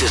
This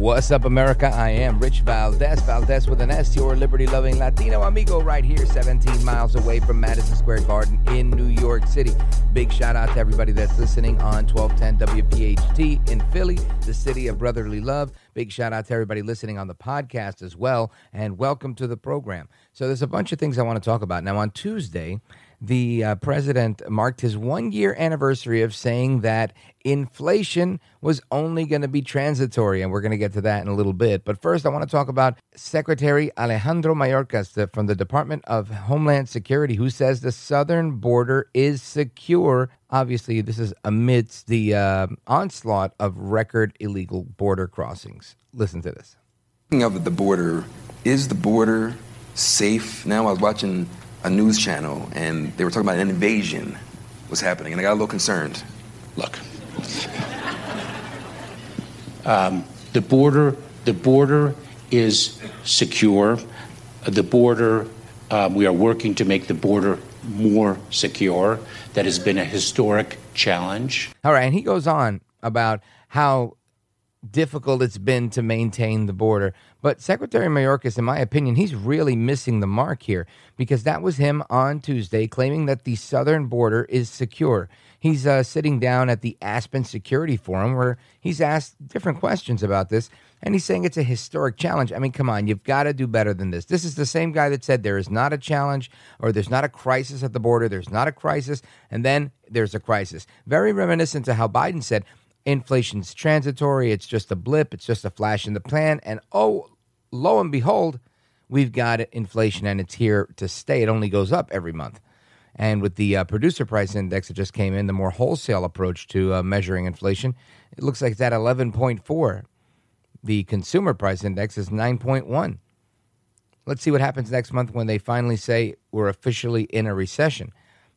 What's up, America? I am Rich Valdez, Valdez with an S, your liberty-loving Latino amigo right here, 17 miles away from Madison Square Garden in New York City. Big shout-out to everybody that's listening on 1210 WPHT in Philly, the city of brotherly love. Big shout-out to everybody listening on the podcast as well, and welcome to the program. So there's a bunch of things I want to talk about. Now, on Tuesday, the president marked his one-year anniversary of saying that inflation was only going to be transitory, and we're going to get to that in a little bit. But first, I want to talk about Secretary Alejandro Mayorkas from the Department of Homeland Security, who says the southern border is secure. Obviously, this is amidst the onslaught of record illegal border crossings. Listen to this. Speaking of the border, is the border safe? Now, I was watching a news channel, and they were talking about an invasion was happening, and I got a little concerned. Look, the border is secure. The border, we are working to make the border more secure. That has been a historic challenge. All right, and he goes on about how difficult it's been to maintain the border. But Secretary Mayorkas, in my opinion, he's really missing the mark here, because that was him on Tuesday claiming that the southern border is secure. He's sitting down at the Aspen Security Forum, where he's asked different questions about this, and he's saying it's a historic challenge. I mean, come on, you've got to do better than this. This is the same guy that said there is not a challenge, or there's not a crisis at the border, there's not a crisis, and then there's a crisis. Very reminiscent to how Biden said, inflation's transitory, it's just a blip, it's just a flash in the pan, and oh, lo and behold, we've got inflation, and it's here to stay. It only goes up every month. And with the producer price index that just came in, the more wholesale approach to measuring inflation, it looks like it's at 11.4. The consumer price index is 9.1. Let's see what happens next month when they finally say we're officially in a recession.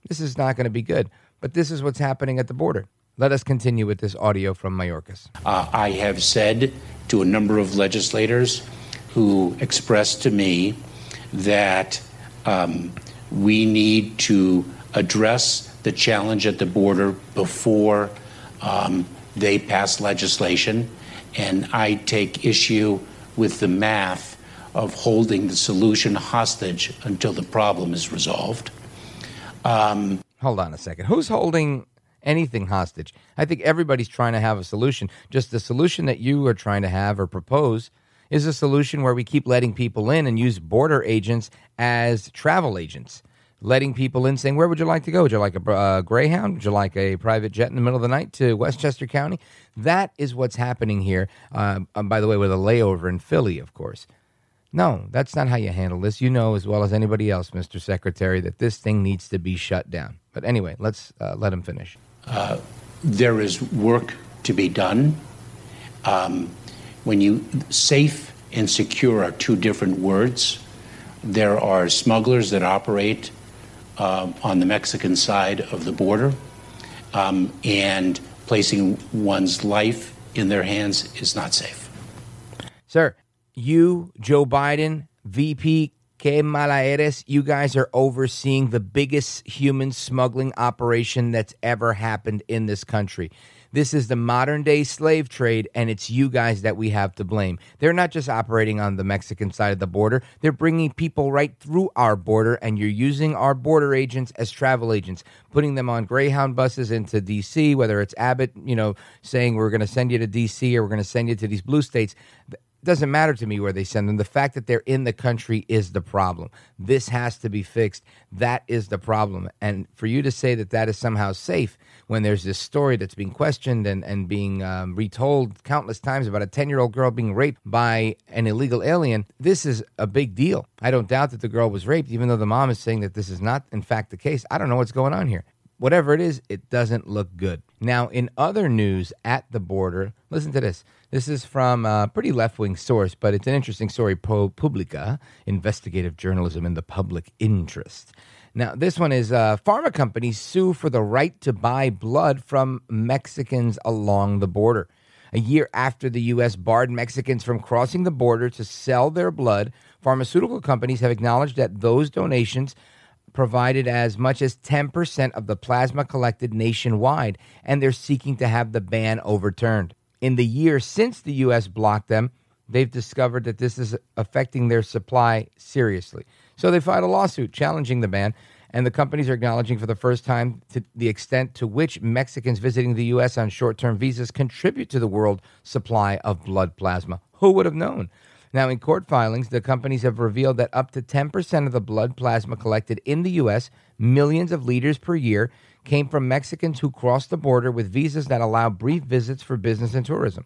This is not going to be good, but this is what's happening at the border. Let us continue with this audio from Mayorkas. I have said to a number of legislators who expressed to me that we need to address the challenge at the border before they pass legislation. And I take issue with the math of holding the solution hostage until the problem is resolved. Hold on a second. Who's holding anything hostage? I think everybody's trying to have a solution. Just the solution that you are trying to have or propose is a solution where we keep letting people in and use border agents as travel agents, letting people in, saying, where would you like to go? Would you like a Greyhound? Would you like a private jet in the middle of the night to Westchester County? That is what's happening here, by the way, with a layover in Philly, of course. No, that's not how you handle this. You know as well as anybody else, Mr. Secretary, that this thing needs to be shut down. But anyway, let's let him finish. There is work to be done. When you safe and secure are two different words. There are smugglers that operate on the Mexican side of the border, and placing one's life in their hands is not safe. Sir, you, Joe Biden, VP, que mala eres, you guys are overseeing the biggest human smuggling operation that's ever happened in this country. This is the modern day slave trade, and it's you guys that we have to blame. They're not just operating on the Mexican side of the border. They're bringing people right through our border, and you're using our border agents as travel agents, putting them on Greyhound buses into D.C., whether it's Abbott, you know, saying we're going to send you to D.C. or we're going to send you to these blue states. Doesn't matter to me where they send them. The fact that they're in the country is the problem. This has to be fixed. That is the problem. And for you to say that that is somehow safe when there's this story that's being questioned and being retold countless times about a 10-year-old girl being raped by an illegal alien, this is a big deal. I don't doubt that the girl was raped, even though the mom is saying that this is not, in fact, the case. I don't know what's going on here. Whatever it is, it doesn't look good. Now, in other news at the border, listen to this. This is from a pretty left-wing source, but it's an interesting story, Pro Publica, investigative journalism in the public interest. Now, this one is pharma companies sue for the right to buy blood from Mexicans along the border. A year after the U.S. barred Mexicans from crossing the border to sell their blood, pharmaceutical companies have acknowledged that those donations provided as much as 10% of the plasma collected nationwide, and they're seeking to have the ban overturned. In the year since the U.S. blocked them, they've discovered that this is affecting their supply seriously. So they filed a lawsuit challenging the ban, and the companies are acknowledging for the first time to the extent to which Mexicans visiting the U.S. on short-term visas contribute to the world supply of blood plasma. Who would have known? Now, in court filings, the companies have revealed that up to 10% of the blood plasma collected in the U.S., millions of liters per year, came from Mexicans who crossed the border with visas that allow brief visits for business and tourism.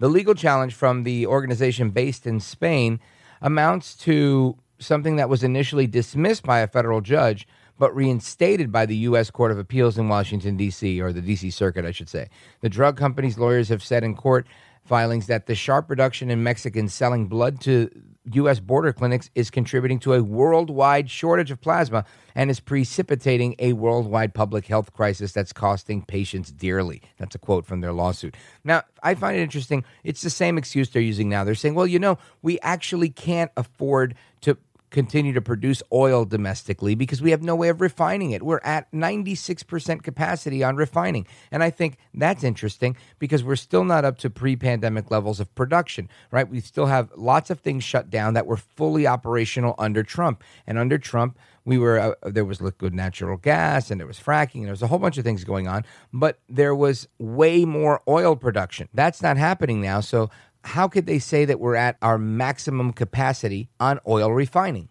The legal challenge from the organization based in Spain amounts to something that was initially dismissed by a federal judge, but reinstated by the U.S. Court of Appeals in Washington, D.C., or the D.C. Circuit, I should say. The drug company's lawyers have said in court filings that the sharp reduction in Mexicans selling blood to U.S. border clinics is contributing to a worldwide shortage of plasma and is precipitating a worldwide public health crisis that's costing patients dearly. That's a quote from their lawsuit. Now, I find it interesting. It's the same excuse they're using now. They're saying, well, you know, we actually can't afford to continue to produce oil domestically because we have no way of refining it. We're at 96% capacity on refining. And I think that's interesting because we're still not up to pre-pandemic levels of production, right? We still have lots of things shut down that were fully operational under Trump. And under Trump, we were there was liquid natural gas and there was fracking and there was a whole bunch of things going on, but there was way more oil production. That's not happening now. So how could they say that we're at our maximum capacity on oil refining?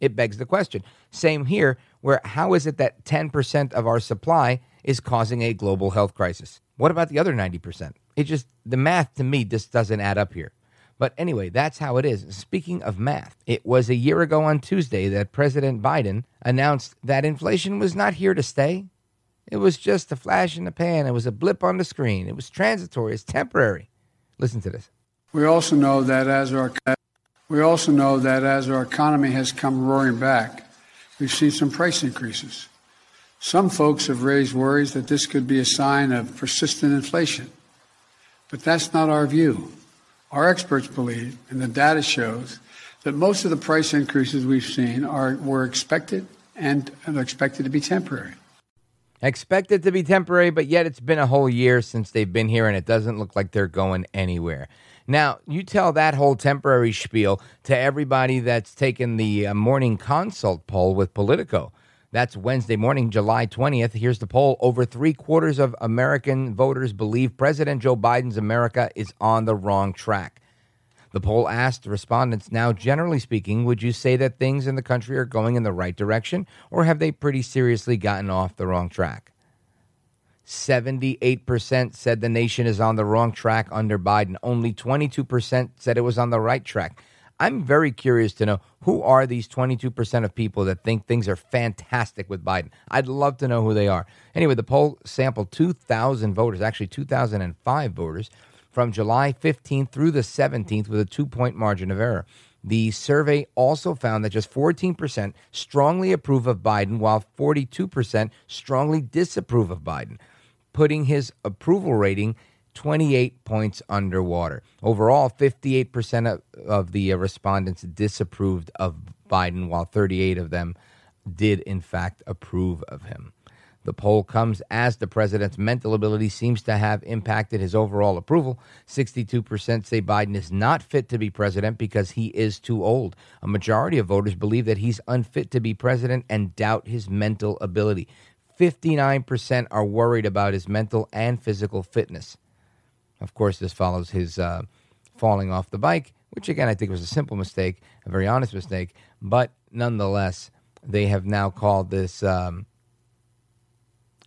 It begs the question. Same here, where how is it that 10% of our supply is causing a global health crisis? What about the other 90%? It just, the math to me just doesn't add up here. But anyway, that's how it is. Speaking of math, it was a year ago on Tuesday that President Biden announced that inflation was not here to stay. It was just a flash in the pan. It was a blip on the screen. It was transitory. It's temporary. Listen to this. We also know that as our economy has come roaring back, we've seen some price increases. Some folks have raised worries that this could be a sign of persistent inflation. But that's not our view. Our experts believe, and the data shows, that most of the price increases we've seen were expected and are expected to be temporary. Expected to be temporary, but yet it's been a whole year since they've been here, and it doesn't look like they're going anywhere. Now, you tell that whole temporary spiel to everybody that's taken the morning consult poll with Politico. That's Wednesday morning, July 20th. Here's the poll. Over 3/4 of American voters believe President Joe Biden's America is on the wrong track. The poll asked respondents, now generally speaking, would you say that things in the country are going in the right direction, or have they pretty seriously gotten off the wrong track? 78% said the nation is on the wrong track under Biden. Only 22% said it was on the right track. I'm very curious to know, who are these 22% of people that think things are fantastic with Biden? I'd love to know who they are. Anyway, the poll sampled 2,000 voters, actually 2,005 voters, from July 15th through the 17th with a 2-point margin of error. The survey also found that just 14% strongly approve of Biden, while 42% strongly disapprove of Biden, putting his approval rating 28 points underwater. Overall, 58% of the respondents disapproved of Biden, while 38 of them did, in fact, approve of him. The poll comes as the president's mental ability seems to have impacted his overall approval. 62% say Biden is not fit to be president because he is too old. A majority of voters believe that he's unfit to be president and doubt his mental ability. 59% are worried about his mental and physical fitness. Of course, this follows his falling off the bike, which, again, I think was a simple mistake, a very honest mistake. But nonetheless, they have now called this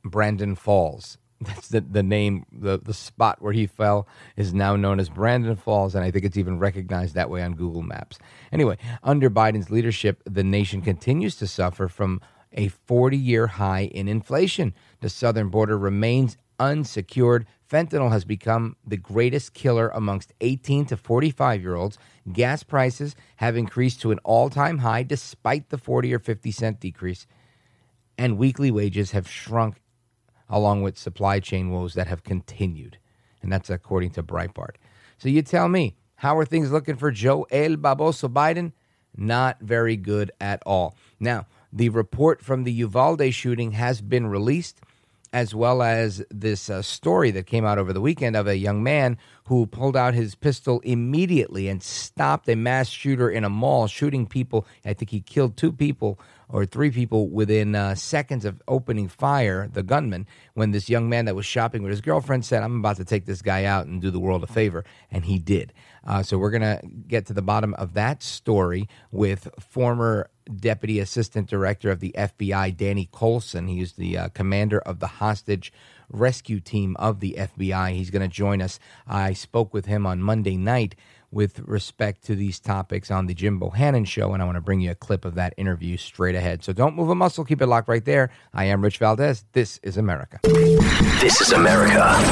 Brandon Falls. That's the name, the spot where he fell is now known as Brandon Falls, and I think it's even recognized that way on Google Maps. Anyway, under Biden's leadership, the nation continues to suffer from a 40-year high in inflation. The southern border remains unsecured. Fentanyl has become the greatest killer amongst 18 to 45-year-olds. Gas prices have increased to an all-time high despite the 40 or 50-cent decrease. And weekly wages have shrunk along with supply chain woes that have continued. And that's according to Breitbart. So you tell me, how are things looking for Joe El Baboso Biden? Not very good at all. Now, the report from the Uvalde shooting has been released, as well as this story that came out over the weekend of a young man who pulled out his pistol immediately and stopped a mass shooter in a mall, shooting people. I think he killed two people or three people within seconds of opening fire, the gunman, when this young man that was shopping with his girlfriend said, "I'm about to take this guy out and do the world a favor," and he did. So we're going to get to the bottom of that story with former Deputy Assistant Director of the FBI, Danny Coulson. He's the commander of the hostage rescue team of the FBI. He's going to join us. I spoke with him on Monday night with respect to these topics on the Jim Bohannon Show, and I want to bring you a clip of that interview straight ahead. So don't move a muscle. Keep it locked right there. I am Rich Valdez. This is America. This is America.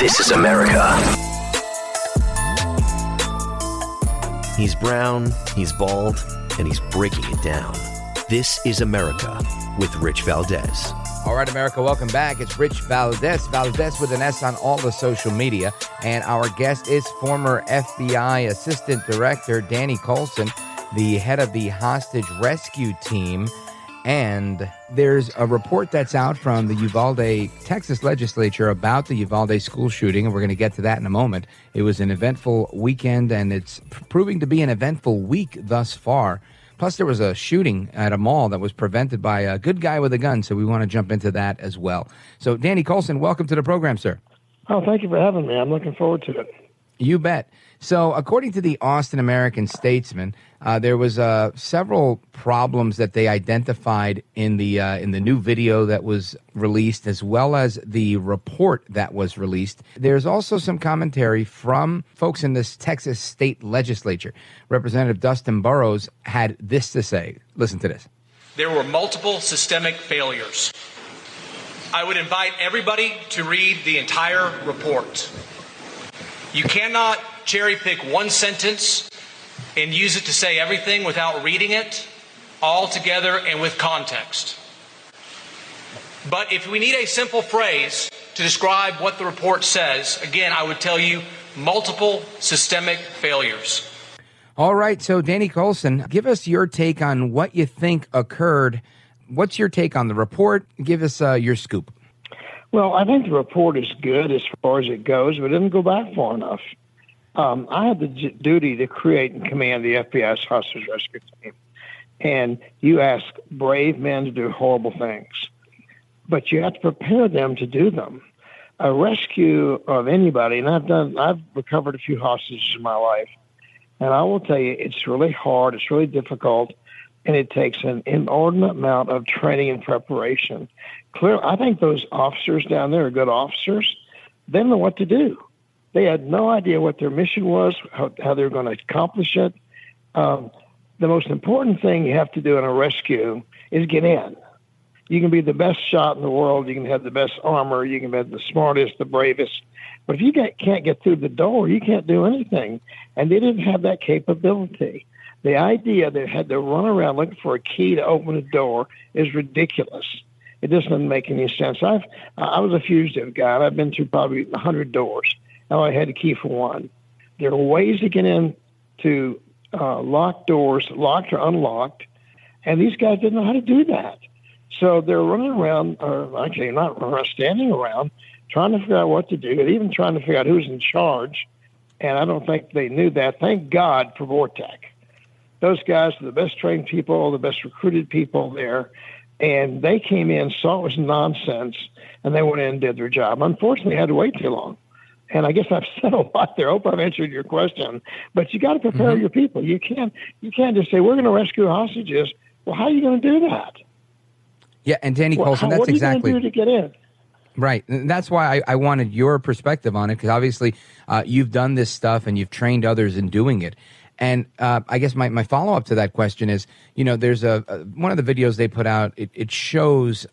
This is America. He's brown, he's bald, and he's breaking it down. This is America with Rich Valdez. All right, America, welcome back. It's Rich Valdez, Valdez with an S on all the social media. And our guest is former FBI Assistant Director Danny Coulson, the head of the hostage rescue team. And there's a report that's out from the Uvalde, Texas legislature about the Uvalde school shooting, and we're going to get to that in a moment. It was an eventful weekend, and it's proving to be an eventful week thus far. Plus, there was a shooting at a mall that was prevented by a good guy with a gun, so we want to jump into that as well. So, Danny Coulson, welcome to the program, sir. Oh, thank you for having me. I'm looking forward to it. You bet. So according to the Austin American Statesman, there was several problems that they identified in the new video that was released, as well as the report that was released. There's also some commentary from folks in this Texas state legislature. Representative Dustin Burrows had this to say. Listen to this. There were multiple systemic failures. I would invite everybody to read the entire report. You cannot cherry pick one sentence and use it to say everything without reading it all together and with context. But if we need a simple phrase to describe what the report says, again, I would tell you multiple systemic failures. All right. So, Danny Coulson, give us your take on what you think occurred. What's your take on the report? Give us your scoop. Well, I think the report is good as far as it goes, but it didn't go back far enough. I had the duty to create and command the FBI's hostage rescue team. And you ask brave men to do horrible things, but you have to prepare them to do them. A rescue of anybody, and I've recovered a few hostages in my life, and I will tell you, it's really hard, it's really difficult, and it takes an inordinate amount of training and preparation. Clearly, I think those officers down there are good officers. They know what to do. They had no idea what their mission was, how they were going to accomplish it. The most important thing you have to do in a rescue is get in. You can be the best shot in the world. You can have the best armor. You can be the smartest, the bravest. But if you can't get through the door, you can't do anything. And they didn't have that capability. The idea that had to run around looking for a key to open a door is ridiculous. It doesn't make any sense. I was a fugitive guy. And I've been through probably 100 doors. Now I had a key for one. There are ways to get in to locked doors, locked or unlocked, and these guys didn't know how to do that. So they're running around, or actually not running around, standing around, trying to figure out what to do, but even trying to figure out who's in charge, and I don't think they knew that. Thank God for BORTAC. Those guys are the best-trained people, the best-recruited people there, and they came in, saw it was nonsense, and they went in and did their job. Unfortunately, I had to wait too long. And I guess I've said a lot there. I hope I've answered your question. But you got to prepare your people. You can't just say, we're going to rescue hostages. Well, how are you going to do that? Yeah, and Danny Coulson, that's exactly... What are you going to do to get in? Right. And that's why I wanted your perspective on it, because obviously you've done this stuff and you've trained others in doing it. And I guess my follow-up to that question is, you know, there's one of the videos they put out, it shows...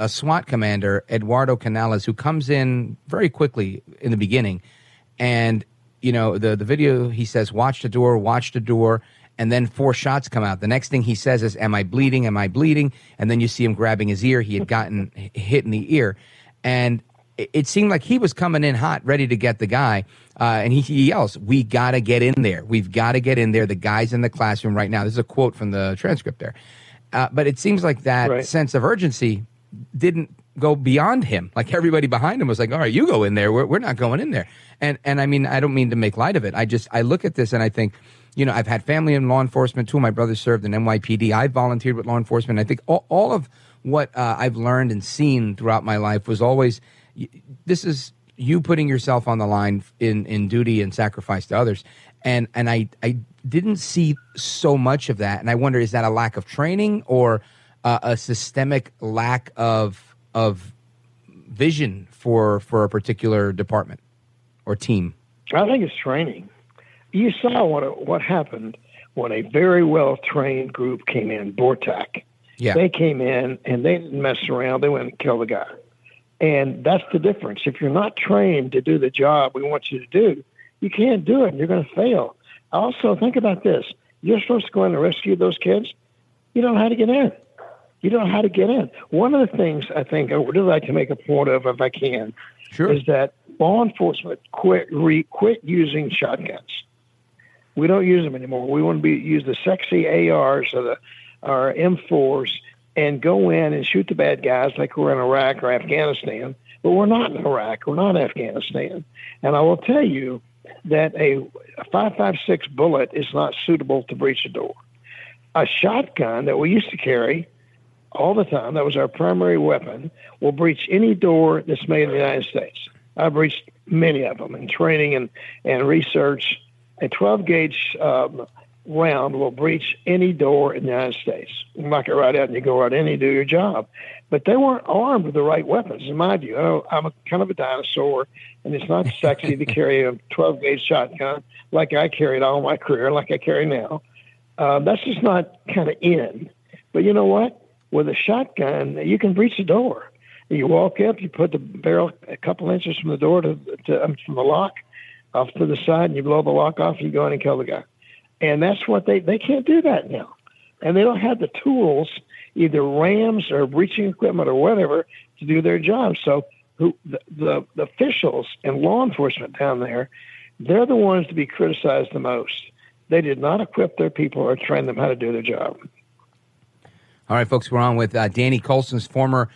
a SWAT commander, Eduardo Canales, who comes in very quickly in the beginning. And, you know, the video, he says, watch the door. And then 4 shots come out. The next thing he says is, am I bleeding? Am I bleeding? And then you see him grabbing his ear. He had gotten hit in the ear. And it seemed like he was coming in hot, ready to get the guy. And he yells, we got to get in there. We've got to get in there. The guy's in the classroom right now. This is a quote from the transcript there. But it seems like that sense of urgency didn't go beyond him. Like everybody behind him was like, all right, you go in there. We're not going in there. And I mean, I don't mean to make light of it. I look at this and I think, you know, I've had family in law enforcement too. My brother served in NYPD. I volunteered with law enforcement. I think all of what I've learned and seen throughout my life was always, this is you putting yourself on the line in duty and sacrifice to others. And I didn't see so much of that. And I wonder, is that a lack of training or a systemic lack of vision for a particular department or team? I think it's training. You saw what happened when a very well-trained group came in, BORTAC. Yeah. They came in, and they didn't mess around. They went and killed the guy. And that's the difference. If you're not trained to do the job we want you to do, you can't do it, and you're going to fail. Also, think about this. You're supposed to go in and rescue those kids. You don't know how to get in. You don't know how to get in. One of the things I think I would really like to make a point of, if I can, is that law enforcement quit using shotguns. We don't use them anymore. We want to use the sexy ARs or our M4s and go in and shoot the bad guys like we're in Iraq or Afghanistan. But we're not in Iraq. We're not in Afghanistan. And I will tell you that a 5.56 bullet is not suitable to breach a door. A shotgun that we used to carry all the time, that was our primary weapon, will breach any door that's made in the United States. I've breached many of them in training and research. A 12-gauge round will breach any door in the United States. You knock it right out and you go right in and you do your job. But they weren't armed with the right weapons, in my view. I'm kind of a dinosaur, and it's not sexy to carry a 12-gauge shotgun like I carried all my career, like I carry now. That's just not kind of in. But you know what? With a shotgun, you can breach the door. You walk up, you put the barrel a couple inches from the door to from the lock off to the side, and you blow the lock off, and you go in and kill the guy. And that's what they can't do that now. and they don't have the tools, either rams or breaching equipment or whatever, to do their job. So the officials and law enforcement down there, they're the ones to be criticized the most. They did not equip their people or train them how to do their job. All right, folks, we're on with Danny Coulson's former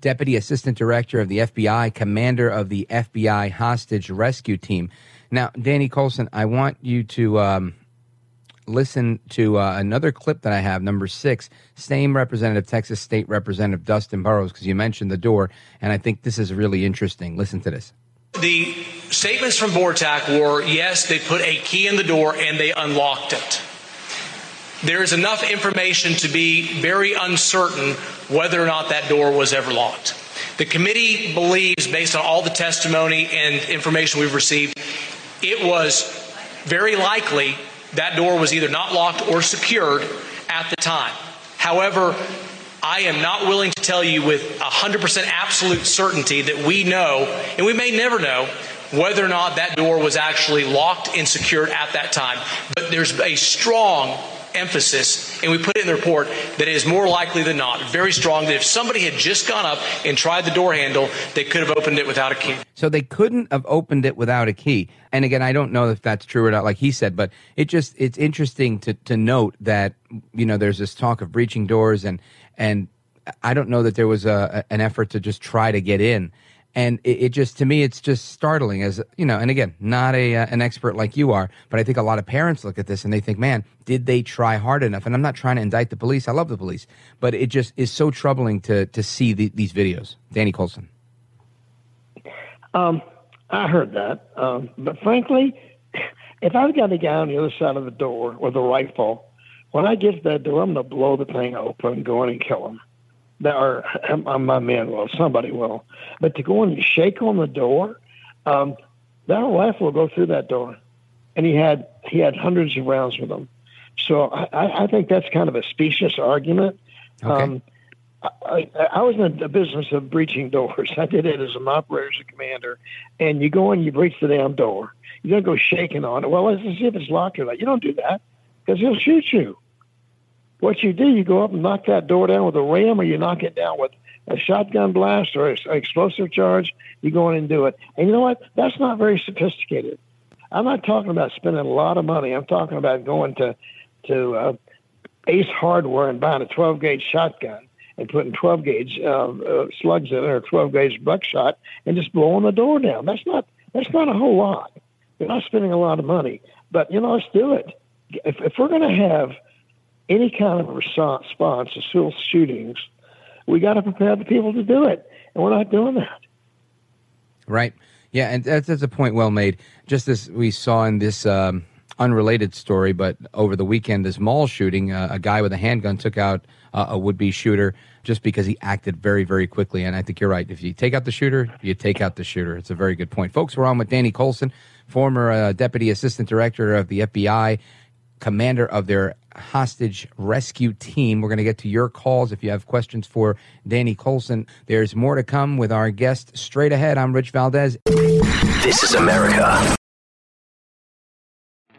Deputy Assistant Director of the FBI, Commander of the FBI Hostage Rescue Team. Now, Danny Coulson, I want you to listen to another clip that I have, number 6, same representative, Texas State Representative Dustin Burrows, because you mentioned the door, and I think this is really interesting. Listen to this. The statements from BORTAC were, yes, they put a key in the door and they unlocked it. There is enough information to be very uncertain whether or not that door was ever locked. The committee believes, based on all the testimony and information we've received, it was very likely that door was either not locked or secured at the time. However, I am not willing to tell you with 100% absolute certainty that we know, and we may never know, whether or not that door was actually locked and secured at that time. But there's a strong emphasis, and we put it in the report, that it is more likely than not, very strong, that if somebody had just gone up and tried the door handle, they could have opened it without a key. So they couldn't have opened it without a key. And again, I don't know if that's true or not, like he said, but it's interesting to note that, you know, there's this talk of breaching doors, and I don't know that there was an effort to just try to get in. And it just, to me, it's just startling, as you know. And again, not an expert like you are, but I think a lot of parents look at this and they think, man, did they try hard enough? And I'm not trying to indict the police. I love the police. But it just is so troubling to see these videos. Danny Coulson. I heard that. But frankly, if I've got a guy on the other side of the door with a rifle, when I get to that door, I'm going to blow the thing open, go in and kill him. Or my men will, somebody will. But to go in and shake on the door, that rifle will go through that door. And he had hundreds of rounds with him. So I think that's kind of a specious argument. Okay. I was in the business of breaching doors. I did it as an operator, as a commander. And you go in, you breach the damn door. You don't go shaking on it. Well, let's see if it's locked or not. You don't do that, because he'll shoot you. What you do, you go up and knock that door down with a ram, or you knock it down with a shotgun blast or an explosive charge. You go in and do it. And you know what? That's not very sophisticated. I'm not talking about spending a lot of money. I'm talking about going to Ace Hardware and buying a 12-gauge shotgun and putting 12-gauge slugs in it, or 12-gauge buckshot, and just blowing the door down. That's not a whole lot. You're not spending a lot of money. But, you know, let's do it. If we're going to have any kind of response to school shootings, we got to prepare the people to do it, and we're not doing that. Right. Yeah, and that's a point well made. Just as we saw in this unrelated story, but over the weekend, this mall shooting, a guy with a handgun took out a would-be shooter just because he acted very, very quickly. And I think you're right. If you take out the shooter, you take out the shooter. It's a very good point. Folks, we're on with Danny Coulson, former Deputy Assistant Director of the FBI, Commander of their hostage rescue team. We're going to get to your calls if you have questions for Danny Coulson. There's more to come with our guest straight ahead. I'm Rich Valdez. This is America.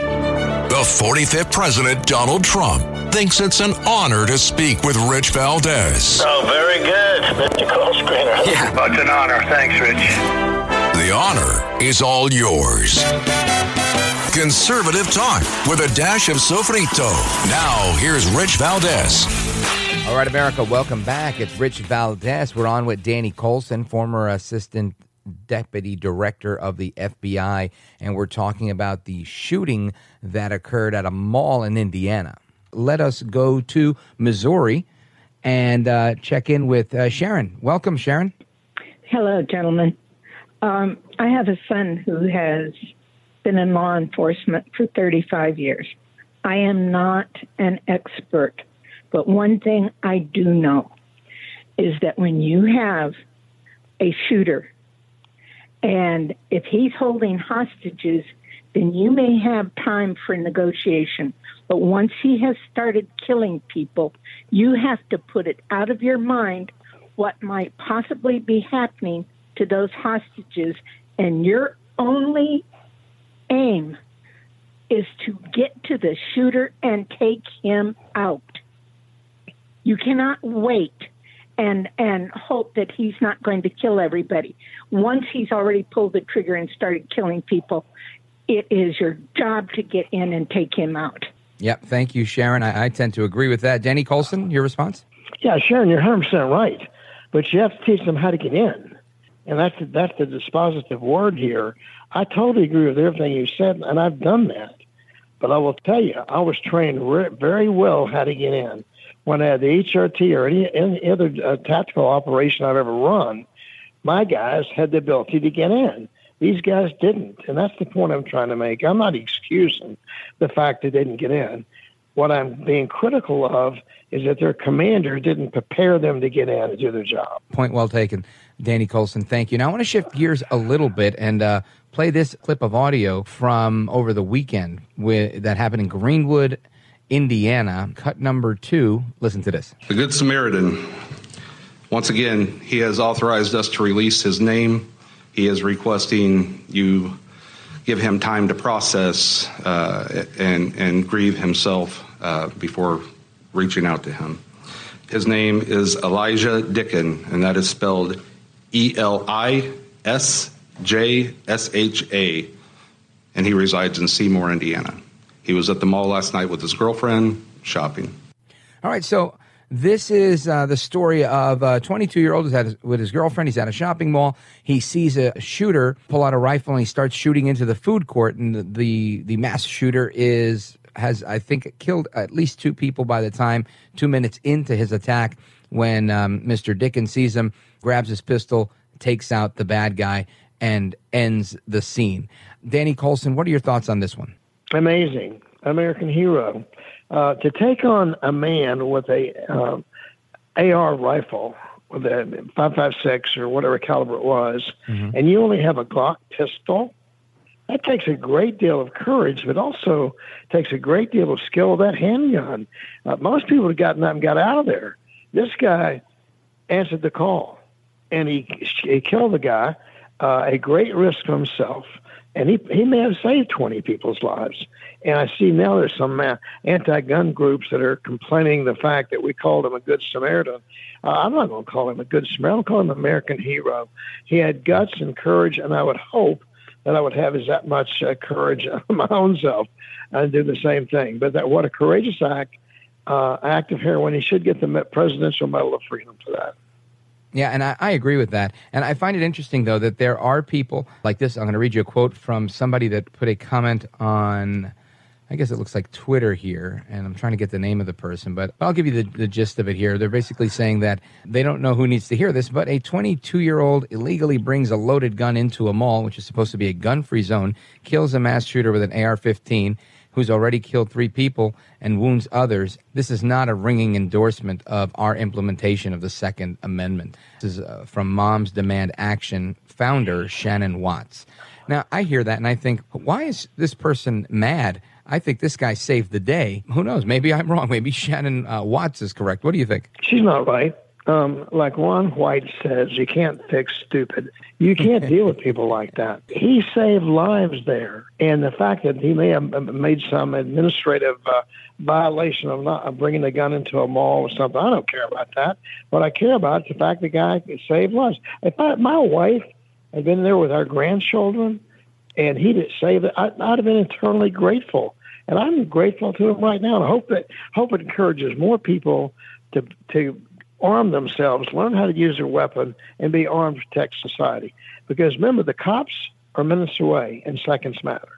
The 45th President, Donald Trump, thinks it's an honor to speak with Rich Valdez. Oh, very good, Mr. Call Screener. Yeah. Well, it's an honor. Thanks, Rich. The honor is all yours. conservative talk with a dash of sofrito. Now, here's Rich Valdez. All right, America, welcome back. It's Rich Valdez. We're on with Danny Coulson, former assistant deputy director of the FBI, and we're talking about the shooting that occurred at a mall in Indiana. Let us go to Missouri and check in with Sharon. Welcome, Sharon. Hello, gentlemen. I have a son who has been in law enforcement for 35 years. I am not an expert, but one thing I do know is that when you have a shooter and if he's holding hostages, then you may have time for negotiation. But once he has started killing people, you have to put it out of your mind what might possibly be happening to those hostages, and your only aim is to get to the shooter and take him out. You cannot wait and hope that he's not going to kill everybody. Once he's already pulled the trigger and started killing people, it is your job to get in and take him out. Yep. Thank you, Sharon. I tend to agree with that. Danny Coulson, your response? Yeah, Sharon, you're 100% right, but you have to teach them how to get in. And that's the dispositive word here. I totally agree with everything you said, and I've done that. But I will tell you, I was trained very well how to get in. When I had the HRT or any other tactical operation I've ever run, my guys had the ability to get in. These guys didn't, and that's the point I'm trying to make. I'm not excusing the fact that they didn't get in. What I'm being critical of is that their commander didn't prepare them to get in and do their job. Point well taken. Danny Coulson, thank you. Now, I want to shift gears a little bit and play this clip of audio from over the weekend that happened in Greenwood, Indiana. Cut number 2. Listen to this. The Good Samaritan. Once again, he has authorized us to release his name. He is requesting you give him time to process and grieve himself before reaching out to him. His name is Elisjsha Dicken, and that is spelled E-L-I-S-J-S-H-A, and he resides in Seymour, Indiana. He was at the mall last night with his girlfriend, shopping. All right, so this is the story of a 22-year-old who's with his girlfriend. He's at a shopping mall. He sees a shooter pull out a rifle, and he starts shooting into the food court, and the mass shooter has, I think, killed at least 2 people by the time 2 minutes into his attack when Mr. Dicken sees him, grabs his pistol, takes out the bad guy, and ends the scene. Danny Coulson, what are your thoughts on this one? Amazing. American hero. To take on a man with a AR rifle, with a 5.56 or whatever caliber it was, and you only have a Glock pistol, that takes a great deal of courage, but also takes a great deal of skill of that handgun. Most people would have gotten up and got out of there. This guy answered the call, and he killed the guy, a great risk to himself. And he may have saved 20 people's lives. And I see now there's some anti-gun groups that are complaining the fact that we called him a Good Samaritan. I'm not going to call him a Good Samaritan. I'll call him an American hero. He had guts and courage, and I would hope that I would have is that much courage on my own self and do the same thing. But what a courageous act of heroin. He should get the Presidential Medal of Freedom for that. Yeah, and I agree with that. And I find it interesting, though, that there are people like this. I'm going to read you a quote from somebody that put a comment on, I guess it looks like Twitter here, and I'm trying to get the name of the person, but I'll give you the gist of it here. They're basically saying that they don't know who needs to hear this, but a 22-year-old illegally brings a loaded gun into a mall, which is supposed to be a gun-free zone, kills a mass shooter with an AR-15, who's already killed 3 people and wounds others. This is not a ringing endorsement of our implementation of the Second Amendment. This is from Moms Demand Action founder Shannon Watts. Now, I hear that and I think, why is this person mad? I think this guy saved the day. Who knows? Maybe I'm wrong. Maybe Shannon Watts is correct. What do you think? She's not right. Like Ron White says, you can't fix stupid. You can't deal with people like that. He saved lives there. And the fact that he may have made some administrative violation of not bringing a gun into a mall or something, I don't care about that. What I care about is the fact the guy saved lives. If my wife had been there with our grandchildren and he didn't say that, I'd have been eternally grateful. And I'm grateful to him right now. And I hope it encourages more people to arm themselves, learn how to use their weapon, and be armed to protect society. Because remember, the cops are minutes away, and seconds matter.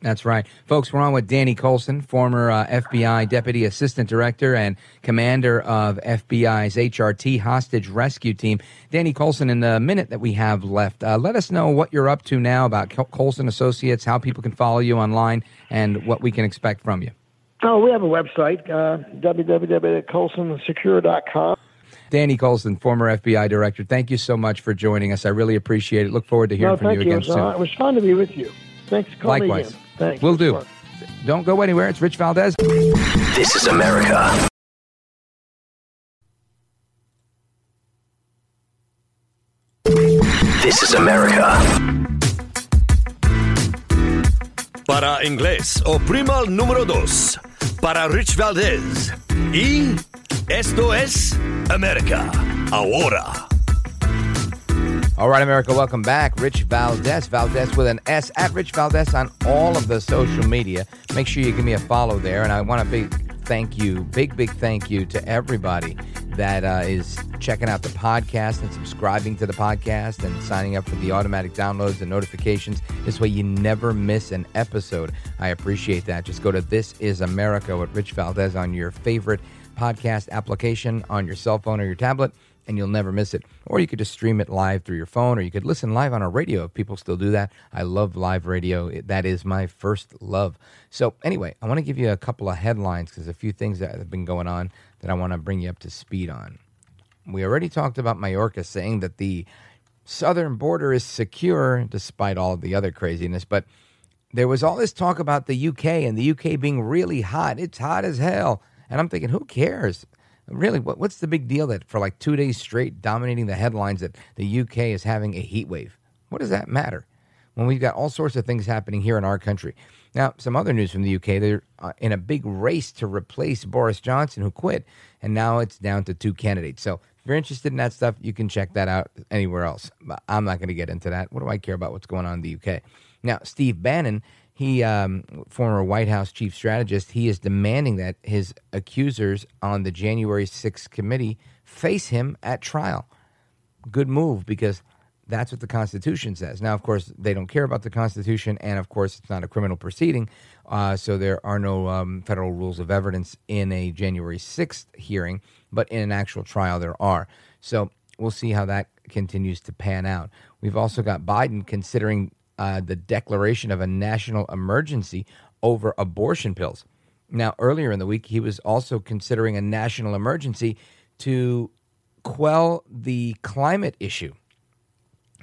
That's right. Folks, we're on with Danny Coulson, former FBI Deputy Assistant Director and Commander of FBI's HRT Hostage Rescue Team. Danny Coulson, in the minute that we have left, let us know what you're up to now about Coulson Associates, how people can follow you online, and what we can expect from you. Oh, we have a website, www.colsonsecure.com. Danny Coulson, former FBI Director, thank you so much for joining us. I really appreciate it. Look forward to hearing from you again soon. It was fun to be with you. Thanks. Call Likewise. Me Thanks. Will do. Don't go anywhere. It's Rich Valdez. This is America. This is America. Para inglés, oprima el número 2. Para Rich Valdez. Y esto es America. Ahora. All right, America, welcome back. Rich Valdez, Valdez with an S, at Rich Valdez on all of the social media. Make sure you give me a follow there. And I want a big thank you to everybody that is checking out the podcast and subscribing to the podcast and signing up for the automatic downloads and notifications. This way you never miss an episode. I appreciate that. Just go to This Is America with Rich Valdez on your favorite podcast application on your cell phone or your tablet, and you'll never miss it. Or you could just stream it live through your phone, or you could listen live on our radio if people still do that. I love live radio. That is my first love. So anyway, I want to give you a couple of headlines because a few things that have been going on that I want to bring you up to speed on. We already talked about Mayorkas saying that the southern border is secure despite all of the other craziness, but there was all this talk about the UK and the UK being really hot. It's hot as hell. And I'm thinking, who cares? Really, what's the big deal that for like 2 days straight dominating the headlines that the UK is having a heat wave? What does that matter when we've got all sorts of things happening here in our country? Now, some other news from the UK, they're in a big race to replace Boris Johnson, who quit, and now it's down to two candidates. So if you're interested in that stuff, you can check that out anywhere else. But I'm not going to get into that. What do I care about what's going on in the UK? Now, Steve Bannon, he, former White House chief strategist, he is demanding that his accusers on the January 6th committee face him at trial. Good move, because that's what the Constitution says. Now, of course, they don't care about the Constitution, and of course, it's not a criminal proceeding, so there are no federal rules of evidence in a January 6th hearing, but in an actual trial there are. So we'll see how that continues to pan out. We've also got Biden considering the declaration of a national emergency over abortion pills. Now, earlier in the week, he was also considering a national emergency to quell the climate issue,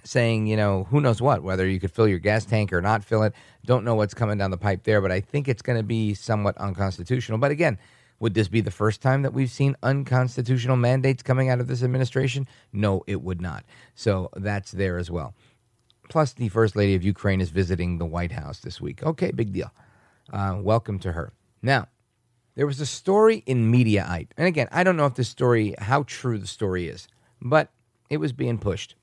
saying, you know, who knows what, whether you could fill your gas tank or not fill it. Don't know what's coming down the pipe there, but I think it's going to be somewhat unconstitutional. But again, would this be the first time that we've seen unconstitutional mandates coming out of this administration? No, it would not. So that's there as well. Plus, the First Lady of Ukraine is visiting the White House this week. Okay, big deal. Welcome to her. Now, there was a story in Mediaite. And again, I don't know if this story, how true the story is, but it was being pushed.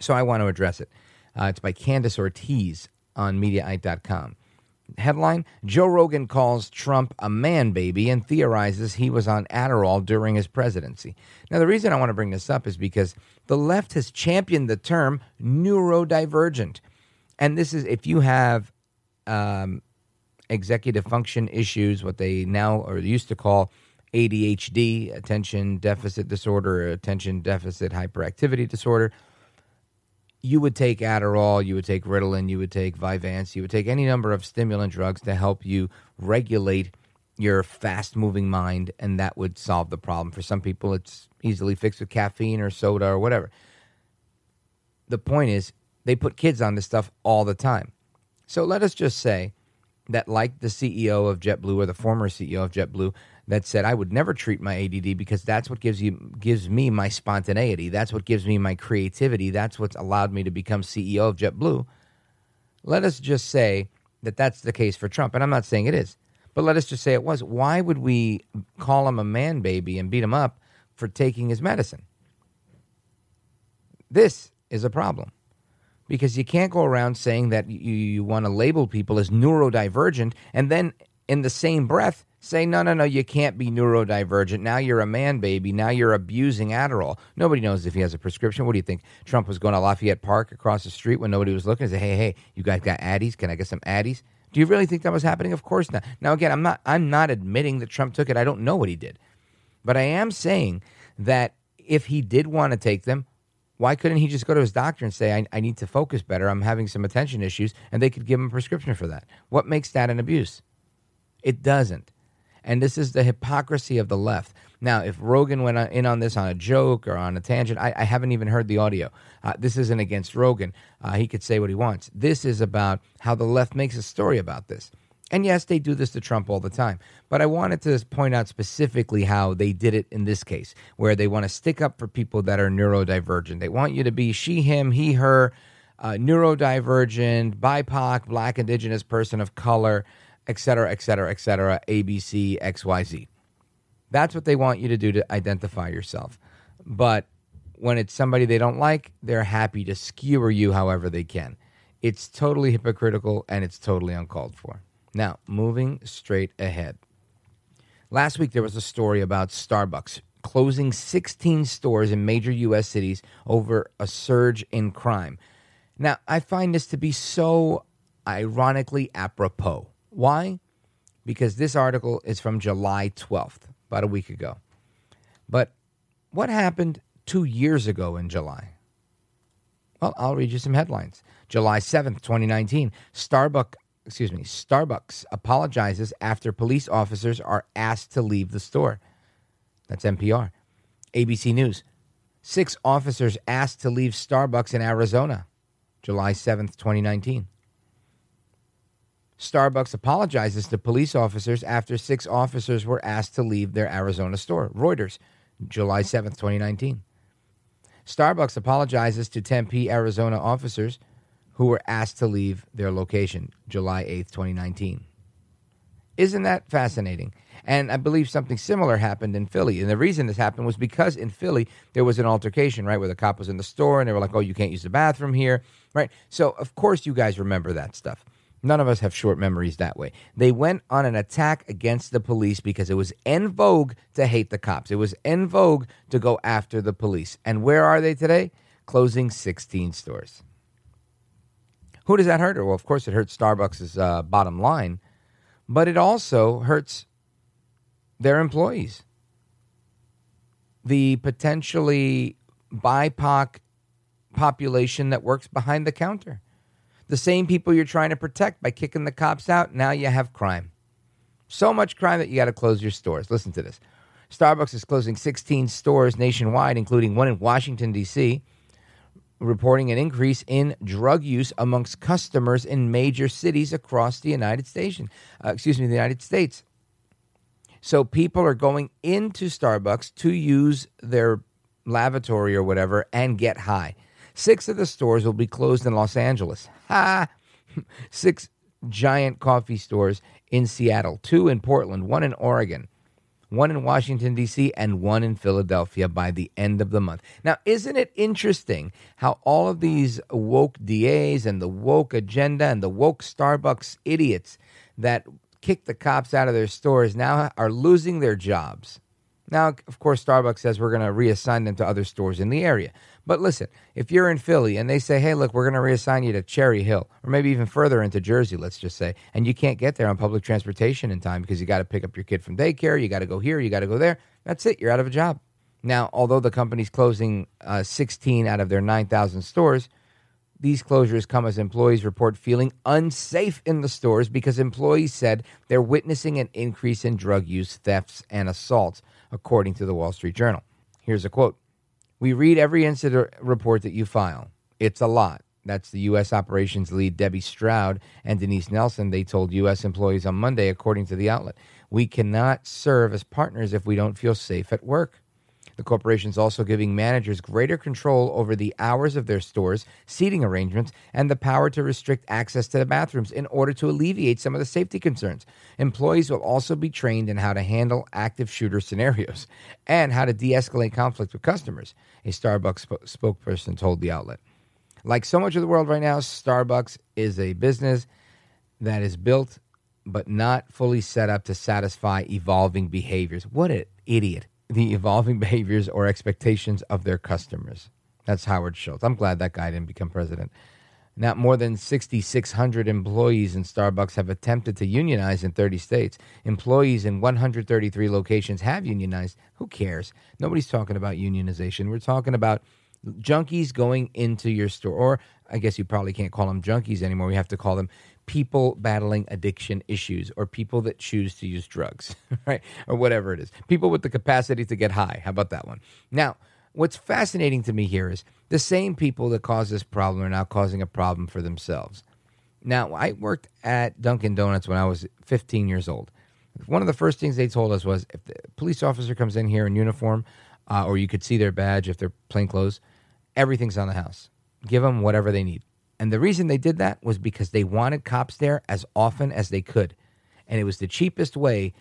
So I want to address it. It's by Candace Ortiz on Mediaite.com. Headline, Joe Rogan calls Trump a man baby and theorizes he was on Adderall during his presidency. Now, the reason I want to bring this up is because the left has championed the term neurodivergent. And this is if you have executive function issues, what they now or used to call ADHD, attention deficit disorder, or attention deficit hyperactivity disorder. You would take Adderall, you would take Ritalin, you would take Vyvanse, you would take any number of stimulant drugs to help you regulate your fast-moving mind, and that would solve the problem. For some people, it's easily fixed with caffeine or soda or whatever. The point is, they put kids on this stuff all the time. So let us just say that like the CEO of JetBlue or the former CEO of JetBlue that said, I would never treat my ADD because that's what gives me my spontaneity. That's what gives me my creativity. That's what's allowed me to become CEO of JetBlue. Let us just say that that's the case for Trump. And I'm not saying it is, but let us just say it was. Why would we call him a man baby and beat him up for taking his medicine? This is a problem. because you can't go around saying that you want to label people as neurodivergent and then in the same breath say, no, you can't be neurodivergent. Now you're a man, baby. Now you're abusing Adderall. Nobody knows if he has a prescription. What do you think? Trump was going to Lafayette Park across the street when nobody was looking and said, hey, you guys got Addies? Can I get some Addies? Do you really think that was happening? Of course not. Now, again, I'm not admitting that Trump took it. I don't know what he did. But I am saying that if he did want to take them, why couldn't he just go to his doctor and say, I need to focus better. I'm having some attention issues, and they could give him a prescription for that. What makes that an abuse? It doesn't. And this is the hypocrisy of the left. Now, if Rogan went in on this on a joke or on a tangent, I haven't even heard the audio. This isn't against Rogan. He could say what he wants. This is about how the left makes a story about this. And yes, they do this to Trump all the time. But I wanted to point out specifically how they did it in this case, where they want to stick up for people that are neurodivergent. They want you to be she, him, he, her, neurodivergent, BIPOC, black, indigenous, person of color, et cetera, et cetera, et cetera, ABC, XYZ. That's what they want you to do to identify yourself. But when it's somebody they don't like, they're happy to skewer you however they can. It's totally hypocritical, and it's totally uncalled for. Now, moving straight ahead. Last week, there was a story about Starbucks closing 16 stores in major U.S. cities over a surge in crime. Now, I find this to be so ironically apropos. Why? Because this article is from July 12th, about a week ago. But what happened 2 years ago in July? Well, I'll read you some headlines. July 7th, 2019, Starbucks apologizes after police officers are asked to leave the store. That's NPR. ABC News, 6 officers asked to leave Starbucks in Arizona, July 7th, 2019. Starbucks apologizes to police officers after 6 officers were asked to leave their Arizona store. Reuters, July 7th, 2019. Starbucks apologizes to Tempe, Arizona officers who were asked to leave their location. July 8th, 2019. Isn't that fascinating? And I believe something similar happened in Philly. And the reason this happened was because in Philly, there was an altercation, right, where the cop was in the store and they were like, oh, you can't use the bathroom here, right? So, of course, you guys remember that stuff. None of us have short memories that way. They went on an attack against the police because it was en vogue to hate the cops. It was en vogue to go after the police. And where are they today? Closing 16 stores. Who does that hurt? Well, of course, it hurts Starbucks' bottom line, but it also hurts their employees. The potentially BIPOC population that works behind the counter. The same people you're trying to protect by kicking the cops out, now you have crime. So much crime that you got to close your stores. Listen to this. Starbucks is closing 16 stores nationwide, including one in Washington, D.C., reporting an increase in drug use amongst customers in major cities across the United States. So people are going into Starbucks to use their lavatory or whatever and get high. 6 of the stores will be closed in Los Angeles. 6 giant coffee stores in Seattle, 2 in Portland, 1 in Oregon, 1 in Washington, D.C., and 1 in Philadelphia by the end of the month. Now, isn't it interesting how all of these woke DAs and the woke agenda and the woke Starbucks idiots that kick the cops out of their stores now are losing their jobs? Now, of course, Starbucks says we're going to reassign them to other stores in the area. But listen, if you're in Philly and they say, hey, look, we're going to reassign you to Cherry Hill or maybe even further into Jersey, let's just say, and you can't get there on public transportation in time because you got to pick up your kid from daycare, you got to go here, you got to go there, that's it, you're out of a job. Now, although the company's closing 16 out of their 9,000 stores, these closures come as employees report feeling unsafe in the stores because employees said they're witnessing an increase in drug use, thefts, and assaults, according to the Wall Street Journal. Here's a quote. We read every incident report that you file. It's a lot. That's the U.S. operations lead Debbie Stroud and Denise Nelson. They told U.S. employees on Monday, according to the outlet, we cannot serve as partners if we don't feel safe at work. The corporation's also giving managers greater control over the hours of their stores, seating arrangements, and the power to restrict access to the bathrooms in order to alleviate some of the safety concerns. Employees will also be trained in how to handle active shooter scenarios and how to de-escalate conflict with customers, a Starbucks spokesperson told the outlet. Like so much of the world right now, Starbucks is a business that is built but not fully set up to satisfy evolving behaviors. What an idiot. The evolving behaviors or expectations of their customers. That's Howard Schultz. I'm glad that guy didn't become president. Now, more than 6,600 employees in Starbucks have attempted to unionize in 30 states. Employees in 133 locations have unionized. Who cares? Nobody's talking about unionization. We're talking about junkies going into your store. Or I guess you probably can't call them junkies anymore. We have to call them people battling addiction issues, or people that choose to use drugs, right? Or whatever it is. People with the capacity to get high. How about that one? Now, what's fascinating to me here is the same people that caused this problem are now causing a problem for themselves. Now, I worked at Dunkin' Donuts when I was 15 years old. One of the first things they told us was, if the police officer comes in here in uniform, or you could see their badge if they're plainclothes, everything's on the house. Give them whatever they need. And the reason they did that was because they wanted cops there as often as they could. And it was the cheapest way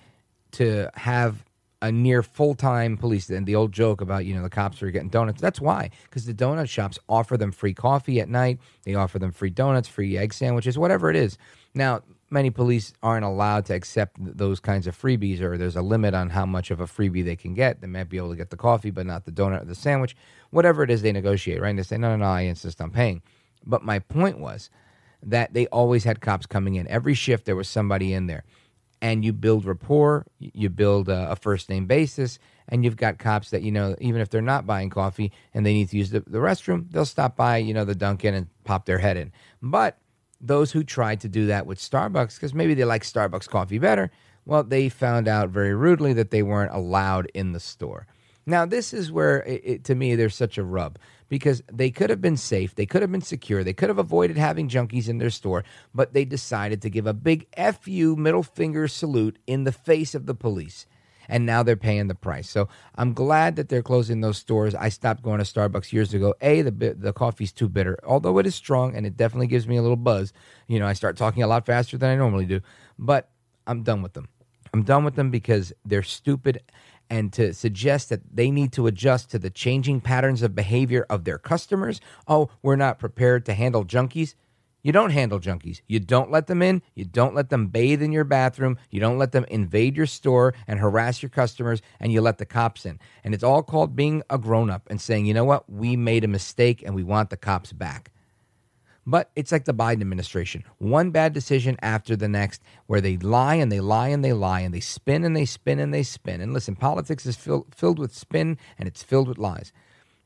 to have a near full-time police. And the old joke about, the cops are getting donuts. That's why, because the donut shops offer them free coffee at night. They offer them free donuts, free egg sandwiches, whatever it is. Now, many police aren't allowed to accept those kinds of freebies, or there's a limit on how much of a freebie they can get. They might be able to get the coffee, but not the donut or the sandwich. Whatever it is, they negotiate, right? And they say, no, I insist on paying. But my point was that they always had cops coming in. Every shift, there was somebody in there. And you build rapport, you build a first-name basis, and you've got cops that, even if they're not buying coffee and they need to use the restroom, they'll stop by, the Dunkin' and pop their head in. But those who tried to do that with Starbucks, because maybe they like Starbucks coffee better, well, they found out very rudely that they weren't allowed in the store. Now, this is where, to me, there's such a rub, because they could have been safe, they could have been secure, they could have avoided having junkies in their store, but they decided to give a big F you middle finger salute in the face of the police, and now they're paying the price. So I'm glad that they're closing those stores. I stopped going to Starbucks years ago. The coffee's too bitter, although it is strong, and it definitely gives me a little buzz. I start talking a lot faster than I normally do, but I'm done with them. I'm done with them because they're stupid, and to suggest that they need to adjust to the changing patterns of behavior of their customers. Oh, we're not prepared to handle junkies. You don't handle junkies. You don't let them in. You don't let them bathe in your bathroom. You don't let them invade your store and harass your customers, and you let the cops in. And it's all called being a grown-up and saying, you know what, we made a mistake and we want the cops back. But it's like the Biden administration. One bad decision after the next, where they lie and they lie and they lie, and they spin and they spin and they spin. And listen, politics is filled with spin, and it's filled with lies.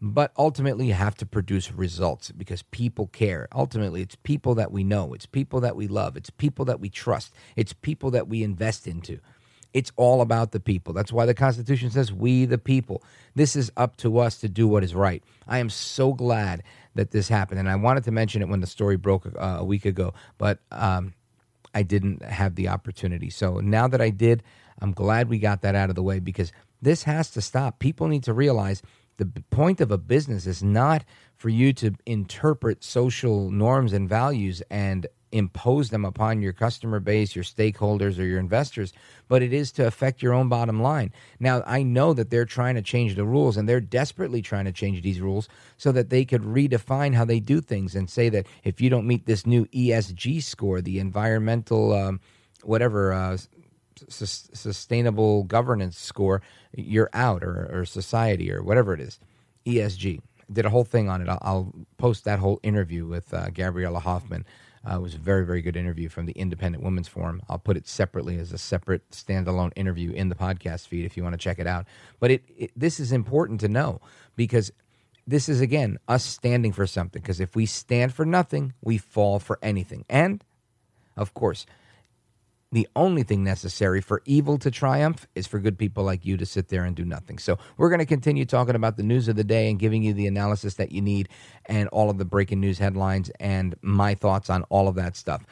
But ultimately, you have to produce results because people care. Ultimately, it's people that we know. It's people that we love. It's people that we trust. It's people that we invest into. It's all about the people. That's why the Constitution says, we the people. This is up to us to do what is right. I am so glad that this happened. And I wanted to mention it when the story broke a week ago, but I didn't have the opportunity. So now that I did, I'm glad we got that out of the way, because this has to stop. People need to realize the point of a business is not for you to interpret social norms and values and impose them upon your customer base, your stakeholders, or your investors, but it is to affect your own bottom line. Now, I know that they're trying to change the rules, and they're desperately trying to change these rules so that they could redefine how they do things and say that if you don't meet this new ESG score, the environmental sustainable governance score, you're out, or society, or whatever it is, ESG. Did a whole thing on it. I'll post that whole interview with Gabriella Hoffman. It was a very, very good interview from the Independent Women's Forum. I'll put it separately as a separate standalone interview in the podcast feed if you want to check it out. But this is important to know, because this is, again, us standing for something. Because if we stand for nothing, we fall for anything. And, of course, the only thing necessary for evil to triumph is for good people like you to sit there and do nothing. So we're going to continue talking about the news of the day and giving you the analysis that you need, and all of the breaking news headlines and my thoughts on all of that stuff.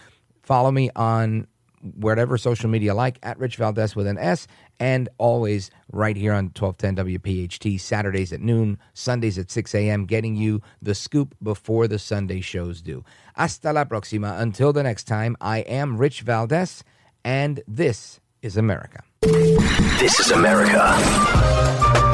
Follow me on whatever social media like, at Rich Valdez with an S, and always right here on 1210 WPHT, Saturdays at noon, Sundays at 6 a.m., getting you the scoop before the Sunday shows do. Hasta la próxima. Until the next time, I am Rich Valdez. And this is America. This is America.